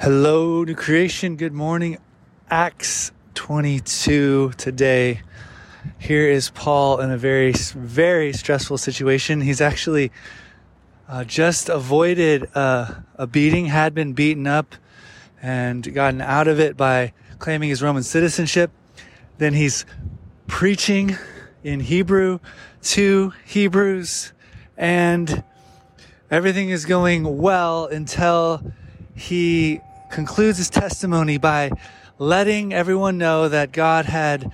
Hello, New Creation. Good morning. Acts 22 today. Here is Paul in a very, very stressful situation. He's actually just avoided a beating, had been beaten up and gotten out of it by claiming his Roman citizenship. Then he's preaching in Hebrew to Hebrews, and everything is going well until he concludes his testimony by letting everyone know that God had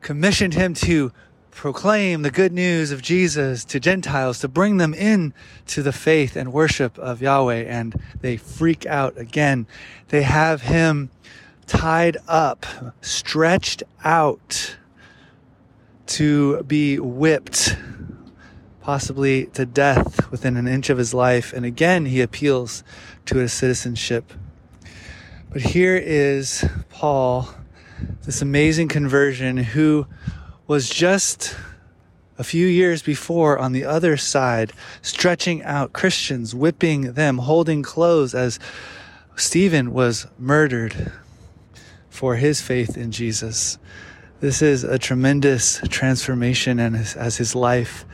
commissioned him to proclaim the good news of Jesus to Gentiles, to bring them in to the faith and worship of Yahweh. And they freak out again. They have him tied up, stretched out to be whipped, possibly to death within an inch of his life. And again, he appeals to his citizenship. But here is Paul, this amazing conversion, who was just a few years before on the other side, stretching out Christians, whipping them, holding clothes as Stephen was murdered for his faith in Jesus. This is a tremendous transformation, and as his life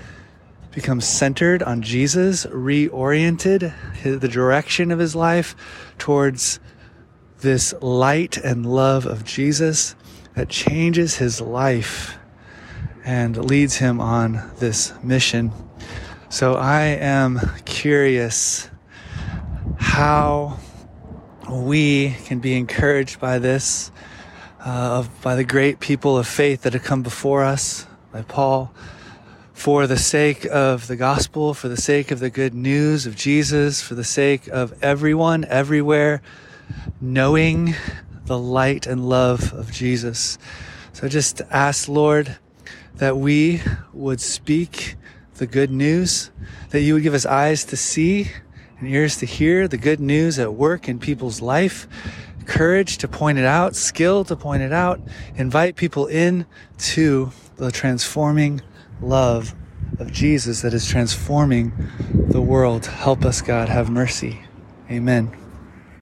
becomes centered on Jesus, reoriented the direction of his life towards this light and love of Jesus that changes his life and leads him on this mission. So I am curious how we can be encouraged by this, by the great people of faith that have come before us, by Paul, for the sake of the gospel, for the sake of the good news of Jesus, for the sake of everyone, everywhere, knowing the light and love of Jesus. So just ask, Lord, that we would speak the good news, that you would give us eyes to see and ears to hear the good news at work in people's life, courage to point it out, skill to point it out, invite people in to the transforming love of Jesus that is transforming the world. Help us, God. Have mercy. Amen.